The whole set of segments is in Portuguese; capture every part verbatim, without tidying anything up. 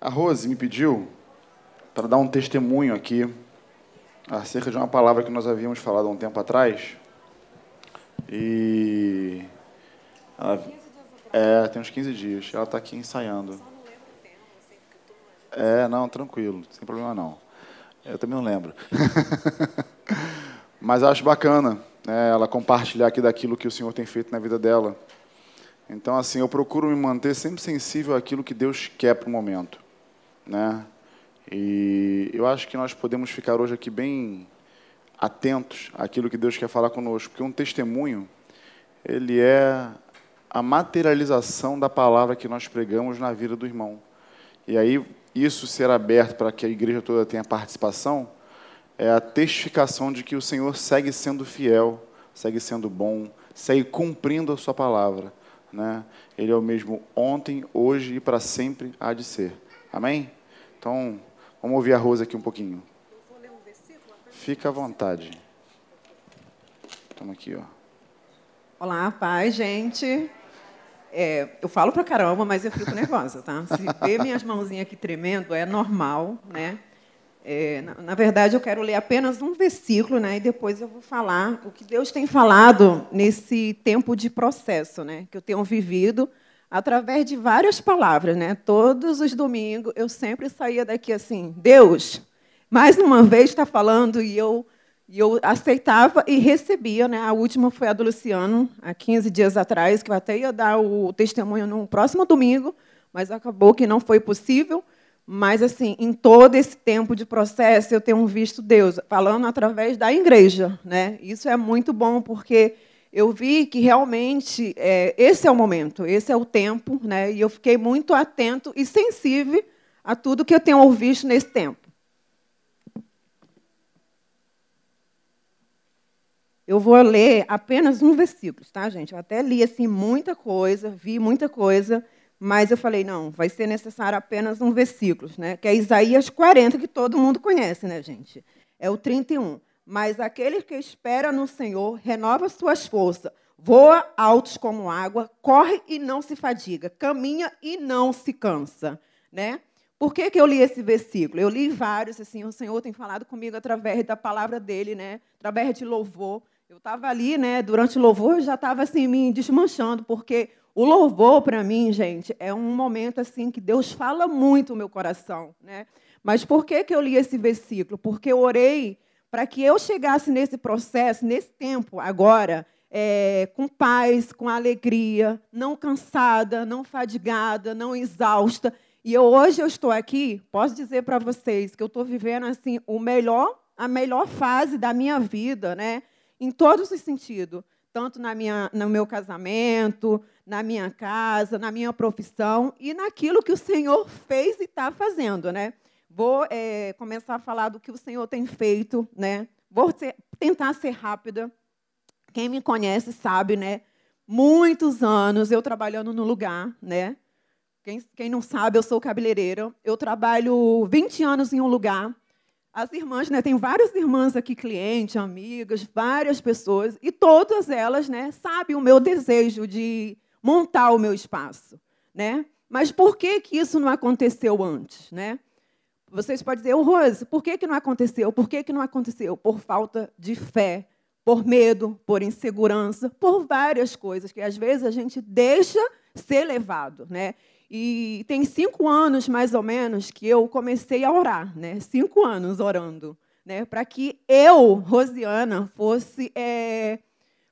A Rose me pediu para dar um testemunho aqui acerca de uma palavra que nós havíamos falado há um tempo atrás. E ela... É, tem uns quinze dias. Ela está aqui ensaiando. É, não, tranquilo, sem problema não. Eu também não lembro. Mas acho bacana, né, ela compartilhar aqui daquilo que o Senhor tem feito na vida dela. Então, assim, eu procuro me manter sempre sensível àquilo que Deus quer para o momento, né? E eu acho que nós podemos ficar hoje aqui bem atentos àquilo que Deus quer falar conosco, porque um testemunho, ele é a materialização da palavra que nós pregamos na vida do irmão. E aí, isso ser aberto para que a igreja toda tenha participação, é a testificação de que o Senhor segue sendo fiel, segue sendo bom, segue cumprindo a sua palavra, né? Ele é o mesmo ontem, hoje e para sempre há de ser. Amém? Então, vamos ouvir a Rosa aqui um pouquinho. Eu vou ler um versículo. Fica à vontade. Estamos aqui, ó. Olá, paz, gente. É, eu falo pra caramba, mas eu fico nervosa, tá? Se ver minhas mãozinhas aqui tremendo, é normal, né? É, na, na verdade, eu quero ler apenas um versículo, né? E depois eu vou falar o que Deus tem falado nesse tempo de processo, né? Que eu tenho vivido através de várias palavras, né? Todos os domingos eu sempre saía daqui assim, Deus, mais uma vez está falando, e eu, e eu aceitava e recebia, né? A última foi a do Luciano, há quinze dias atrás, que eu até ia dar o testemunho no próximo domingo, mas acabou que não foi possível. Mas, assim, em todo esse tempo de processo, eu tenho visto Deus falando através da igreja, né? Isso é muito bom, porque eu vi que realmente é, esse é o momento, esse é o tempo, né? E eu fiquei muito atento e sensível a tudo que eu tenho ouvido nesse tempo. Eu vou ler apenas um versículo, tá, gente? Eu até li assim, muita coisa, vi muita coisa, mas eu falei, não, vai ser necessário apenas um versículo, né? Que é Isaías quarenta, que todo mundo conhece, né, gente? É o trinta e um. Mas aquele que espera no Senhor renova suas forças, voa altos como água, corre e não se fadiga, caminha e não se cansa, né? Por que que eu li esse versículo? Eu li vários, assim, o Senhor tem falado comigo através da palavra dele, né? Através de louvor. Eu estava ali, né? Durante o louvor, eu já estava assim, me desmanchando, porque o louvor, para mim, gente, é um momento assim que Deus fala muito no meu coração, né? Mas por que que eu li esse versículo? Porque eu orei para que eu chegasse nesse processo, nesse tempo agora, é, com paz, com alegria, não cansada, não fadigada, não exausta. E eu, hoje eu estou aqui, posso dizer para vocês que eu estou vivendo assim, o melhor, a melhor fase da minha vida, né? Em todos os sentidos. Tanto na minha, no meu casamento, na minha casa, na minha profissão e naquilo que o Senhor fez e está fazendo, né? Vou é, começar a falar do que o Senhor tem feito, né? Vou ser, tentar ser rápida. Quem me conhece sabe, né? Muitos anos eu trabalhando no lugar, né? Quem, quem não sabe, eu sou cabeleireira. Eu trabalho vinte anos em um lugar. As irmãs, né? Tem várias irmãs aqui, clientes, amigas, várias pessoas, e todas elas, né, sabem o meu desejo de montar o meu espaço, né? Mas por que que isso não aconteceu antes, né? Vocês podem dizer, ô, Rose, por que que não aconteceu? Por que que não aconteceu? Por falta de fé, por medo, por insegurança, por várias coisas que às vezes a gente deixa ser levado, né? E tem cinco anos, mais ou menos, que eu comecei a orar, né? Cinco anos orando, né? Para que eu, Rosiana, fosse, é,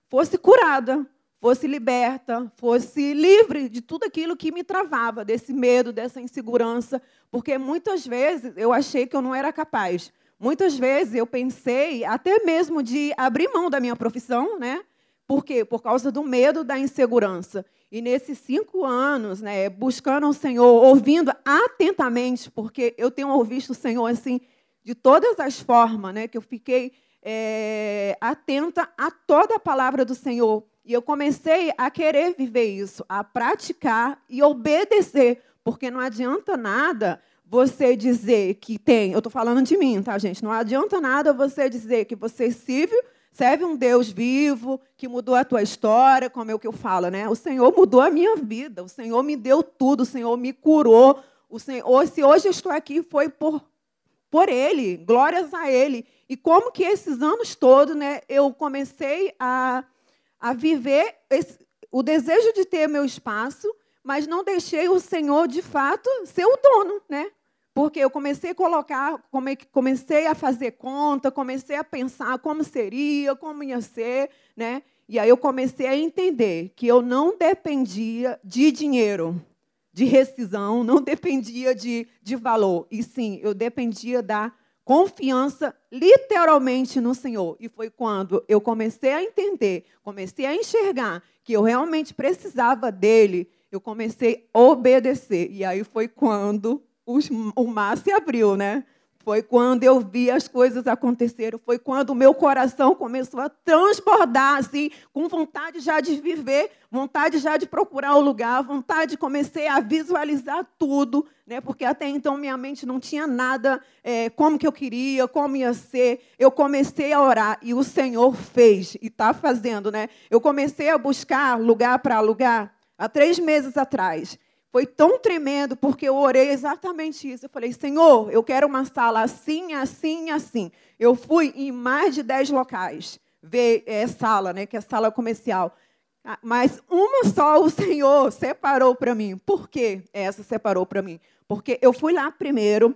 fosse curada, fosse liberta, fosse livre de tudo aquilo que me travava, desse medo, dessa insegurança, porque muitas vezes eu achei que eu não era capaz. Muitas vezes eu pensei até mesmo de abrir mão da minha profissão, né? Por quê? Por causa do medo, da insegurança. E nesses cinco anos, né, buscando o Senhor, ouvindo atentamente, porque eu tenho ouvido o Senhor assim, de todas as formas, né, que eu fiquei é, atenta a toda a palavra do Senhor. E eu comecei a querer viver isso, a praticar e obedecer, porque não adianta nada você dizer que tem... Eu estou falando de mim, tá, gente? Não adianta nada você dizer que você serve... Serve um Deus vivo, que mudou a tua história, como é o que eu falo, né? O Senhor mudou a minha vida, o Senhor me deu tudo, o Senhor me curou, O Senhor, se hoje eu estou aqui, foi por, por Ele, glórias a Ele. E como que esses anos todos, né, eu comecei a, a viver esse, o desejo de ter meu espaço, mas não deixei o Senhor, de fato, ser o dono, né? Porque eu comecei a colocar, comecei a fazer conta, comecei a pensar como seria, como ia ser, né? E aí eu comecei a entender que eu não dependia de dinheiro, de rescisão, não dependia de, de valor. E sim, eu dependia da confiança, literalmente, no Senhor. E foi quando eu comecei a entender, comecei a enxergar que eu realmente precisava dele, eu comecei a obedecer. E aí foi quando o mar se abriu, né? Foi quando eu vi as coisas acontecerem, foi quando o meu coração começou a transbordar, assim, com vontade já de viver, vontade já de procurar o lugar, vontade, comecei a visualizar tudo, né? Porque até então minha mente não tinha nada, é, como que eu queria, como ia ser. Eu comecei a orar e o Senhor fez, e está fazendo, né? Eu comecei a buscar lugar para alugar há três meses atrás. Foi tão tremendo, porque eu orei exatamente isso. Eu falei, Senhor, eu quero uma sala assim, assim, assim. Eu fui em mais de dez locais ver é, sala, né, que é sala comercial. Mas uma só o Senhor separou para mim. Por que essa separou para mim? Porque eu fui lá primeiro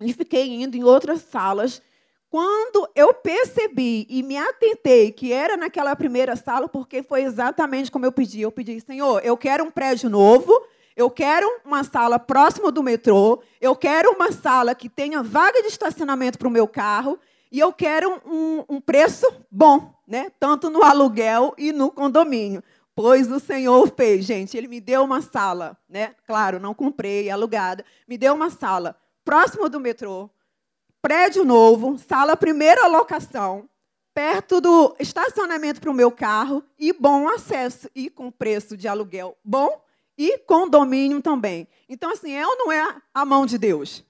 e fiquei indo em outras salas. Quando eu percebi e me atentei que era naquela primeira sala, porque foi exatamente como eu pedi. Eu pedi, Senhor, eu quero um prédio novo, eu quero uma sala próxima do metrô, eu quero uma sala que tenha vaga de estacionamento para o meu carro e eu quero um, um preço bom, né? Tanto no aluguel e no condomínio. Pois o Senhor fez, gente. Ele me deu uma sala, né? Claro, não comprei, alugada. Me deu uma sala próxima do metrô, prédio novo, sala primeira locação, perto do estacionamento para o meu carro e bom acesso. E com preço de aluguel bom, e condomínio também. Então, assim, eu não é a mão de Deus,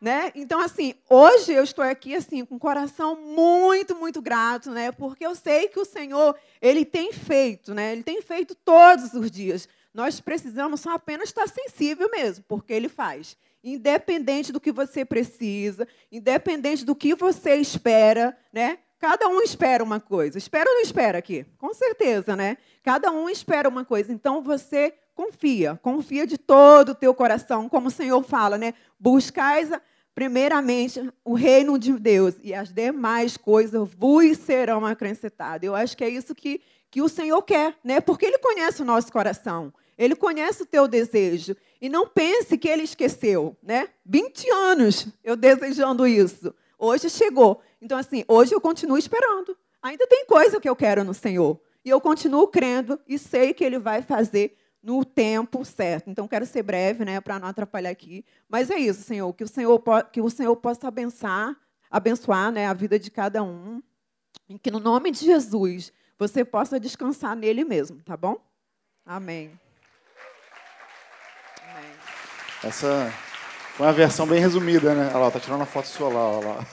né? Então, assim, hoje eu estou aqui, assim, com um coração muito, muito grato, né? Porque eu sei que o Senhor, Ele tem feito, né? Ele tem feito todos os dias. Nós precisamos só apenas estar sensível mesmo, porque Ele faz. Independente do que você precisa, independente do que você espera, né? Cada um espera uma coisa. Espera ou não espera aqui? Com certeza, né? Cada um espera uma coisa. Então, você confia, confia de todo o teu coração, como o Senhor fala, né? Buscais primeiramente o reino de Deus e as demais coisas vos serão acrescentadas. Eu acho que é isso que, que o Senhor quer, né? Porque Ele conhece o nosso coração, Ele conhece o teu desejo. E não pense que Ele esqueceu, né? vinte anos eu desejando isso. Hoje chegou. Então, assim, hoje eu continuo esperando. Ainda tem coisa que eu quero no Senhor. E eu continuo crendo e sei que Ele vai fazer no tempo certo. Então, quero ser breve, né, para não atrapalhar aqui. Mas é isso, Senhor, que o Senhor, que o Senhor possa abençoar, abençoar, né, a vida de cada um, e que, no nome de Jesus, você possa descansar nele mesmo, tá bom? Amém. Amém. Essa foi uma versão bem resumida, né? Olha lá, tá tirando a foto sua lá, olha lá.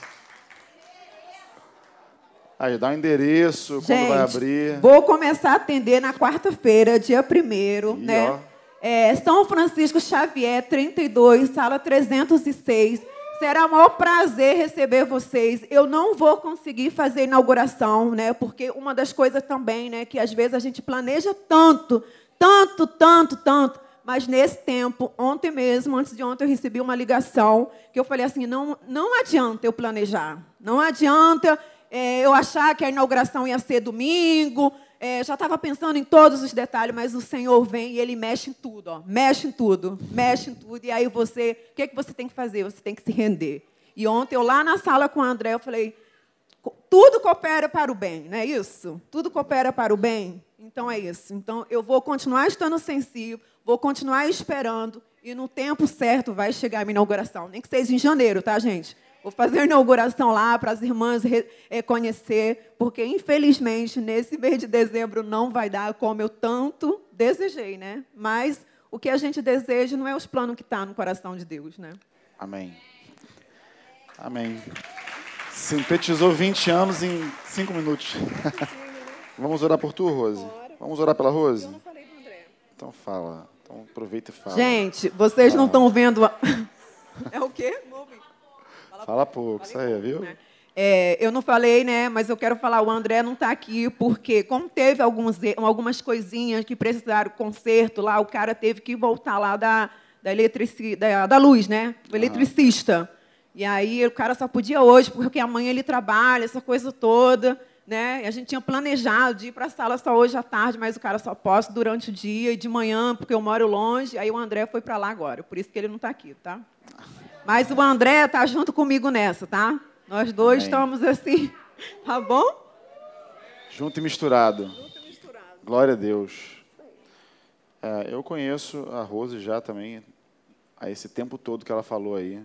Aí, dá o um endereço, gente, quando vai abrir. Vou começar a atender na quarta-feira, dia primeiro, né? É, São Francisco Xavier, trinta e dois, sala trezentos e seis. Será o maior prazer receber vocês. Eu não vou conseguir fazer inauguração, né? Porque uma das coisas também, né, que às vezes a gente planeja tanto, tanto, tanto, tanto. Mas nesse tempo, ontem mesmo, antes de ontem, eu recebi uma ligação que eu falei assim, não, não adianta eu planejar, não adianta É, eu achar que a inauguração ia ser domingo, é, já estava pensando em todos os detalhes, mas o Senhor vem e Ele mexe em tudo, ó, mexe em tudo, mexe em tudo, e aí você, o que, é que você tem que fazer? Você tem que se render. E ontem, eu lá na sala com o André, eu falei, tudo coopera para o bem, não é isso? Tudo coopera para o bem? Então, é isso. Então, eu vou continuar estando sensível, vou continuar esperando, e no tempo certo vai chegar a minha inauguração, nem que seja em janeiro, tá, gente? Vou fazer a inauguração lá para as irmãs conhecer, porque, infelizmente, nesse mês de dezembro não vai dar como eu tanto desejei, né? Mas o que a gente deseja não é os planos que estão no coração de Deus, né? Amém. Amém. Sintetizou vinte anos em cinco minutos. Vamos orar por tu, Rose? Vamos orar pela Rose? Eu não falei com o André. Então fala. Então aproveita e fala. Gente, vocês fala. Não estão vendo... A... É o quê? Fala, fala pouco, isso aí, viu? Né? É, eu não falei, né? Mas eu quero falar, o André não está aqui, porque como teve alguns, algumas coisinhas que precisaram conserto lá, o cara teve que voltar lá da, da, eletrici, da, da luz, né? O eletricista. Ah. E aí o cara só podia hoje, porque amanhã ele trabalha, essa coisa toda, né? E a gente tinha planejado de ir para a sala só hoje à tarde, mas o cara só pode durante o dia e de manhã, porque eu moro longe. Aí o André foi para lá agora, por isso que ele não está aqui, tá? Mas o André está junto comigo nessa, tá? Nós dois Amém. Estamos assim, tá bom? Junto e misturado. Junto e misturado. Glória a Deus. É, eu conheço a Rose já também, há esse tempo todo que ela falou aí.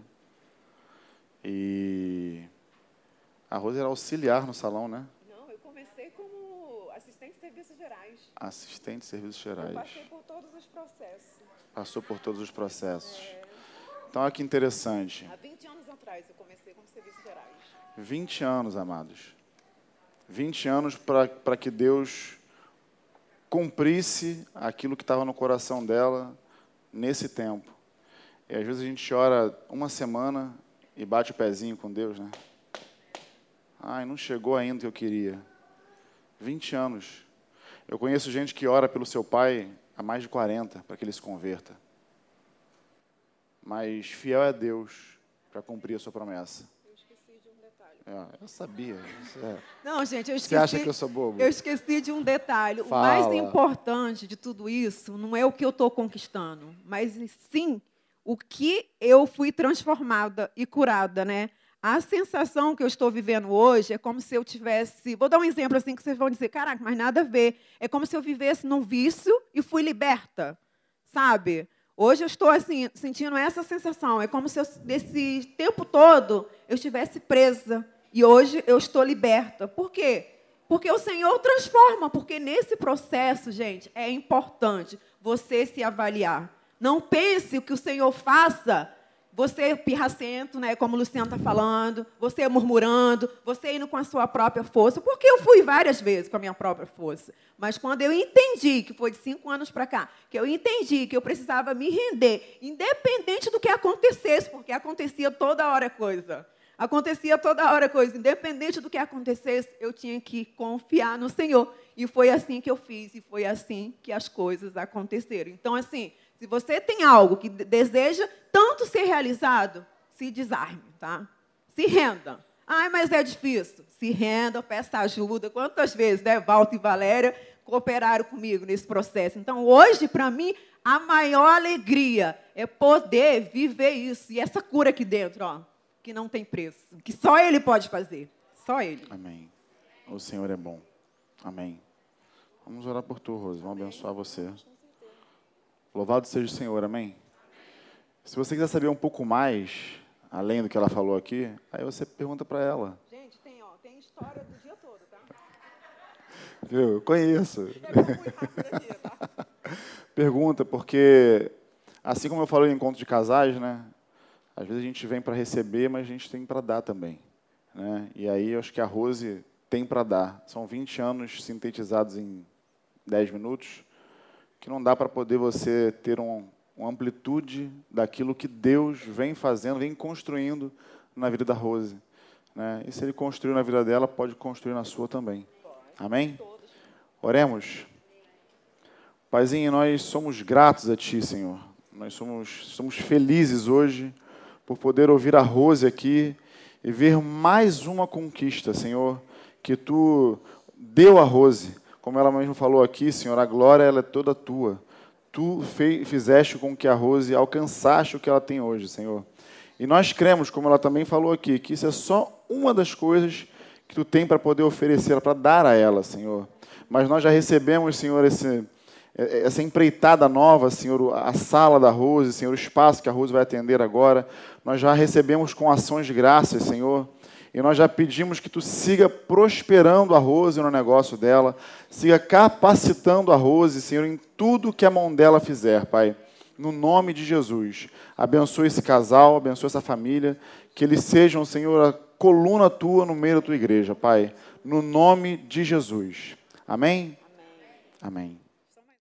E a Rose era auxiliar no salão, né? Não, eu comecei como assistente de serviços gerais. Assistente de serviços gerais. Eu passei por todos os processos. Passou por todos os processos. É... Então, olha que interessante. Há vinte anos atrás eu comecei como serviços gerais. vinte anos, amados. vinte anos para que Deus cumprisse aquilo que estava no coração dela nesse tempo. E às vezes a gente ora uma semana e bate o pezinho com Deus, né? Ai, não chegou ainda o que eu queria. vinte anos. Eu conheço gente que ora pelo seu pai há mais de quarenta para que ele se converta. Mas fiel é Deus para cumprir a sua promessa. Eu esqueci de um detalhe. É, eu sabia. É. Não, gente, eu esqueci. Você acha que eu sou bobo? Eu esqueci de um detalhe. Fala. O mais importante de tudo isso não é o que eu estou conquistando, mas sim o que eu fui transformada e curada, né? A sensação que eu estou vivendo hoje é como se eu tivesse... Vou dar um exemplo assim que vocês vão dizer, caraca, mas nada a ver. É como se eu vivesse num vício e fui liberta, sabe? Hoje eu estou assim, sentindo essa sensação. É como se eu, desse tempo todo eu estivesse presa. E hoje eu estou liberta. Por quê? Porque o Senhor transforma. Porque nesse processo, gente, é importante você se avaliar. Não pense o que o Senhor faça. Você pirracento, né, como o Luciano está falando. Você murmurando. Você indo com a sua própria força. Porque eu fui várias vezes com a minha própria força. Mas quando eu entendi, que foi de cinco anos para cá, que eu entendi que eu precisava me render, independente do que acontecesse, porque acontecia toda hora coisa. Acontecia toda hora coisa. Independente do que acontecesse, eu tinha que confiar no Senhor. E foi assim que eu fiz. E foi assim que as coisas aconteceram. Então, assim... Se você tem algo que deseja tanto ser realizado, se desarme, tá? Se renda. Ai, mas é difícil. Se renda, peça ajuda. Quantas vezes, né, Walter e Valéria cooperaram comigo nesse processo. Então, hoje, para mim, a maior alegria é poder viver isso. E essa cura aqui dentro, ó, que não tem preço. Que só Ele pode fazer. Só Ele. Amém. O Senhor é bom. Amém. Vamos orar por tu, Rose. Vamos Amém. Abençoar você. Louvado seja o Senhor, amém? Se você quiser saber um pouco mais, além do que ela falou aqui, aí você pergunta para ela. Gente, tem, ó, tem história do dia todo, tá? Viu? Eu conheço. É aqui, tá? Pergunta, porque, assim como eu falei em encontro de casais, né? Às vezes a gente vem para receber, mas a gente tem para dar também, né? E aí eu acho que a Rose tem para dar. São vinte anos sintetizados em dez minutos. Que não dá para poder você ter um, uma amplitude daquilo que Deus vem fazendo, vem construindo na vida da Rose. Né? E se Ele construiu na vida dela, pode construir na sua também. Amém? Oremos. Paizinho, nós somos gratos a Ti, Senhor. Nós somos, somos felizes hoje por poder ouvir a Rose aqui e ver mais uma conquista, Senhor, que Tu deu a Rose. Como ela mesmo falou aqui, Senhor, a glória ela é toda Tua. Tu fei, fizeste com que a Rose alcançasse o que ela tem hoje, Senhor. E nós cremos, como ela também falou aqui, que isso é só uma das coisas que Tu tem para poder oferecer, para dar a ela, Senhor. Mas nós já recebemos, Senhor, esse, essa empreitada nova, Senhor, a sala da Rose, Senhor, o espaço que a Rose vai atender agora. Nós já recebemos com ações de graças, Senhor. E nós já pedimos que Tu siga prosperando a Rose no negócio dela, siga capacitando a Rose, Senhor, em tudo que a mão dela fizer, Pai. No nome de Jesus. Abençoe esse casal, abençoe essa família, que eles sejam, Senhor, a coluna Tua no meio da Tua igreja, Pai. No nome de Jesus. Amém? Amém. Amém.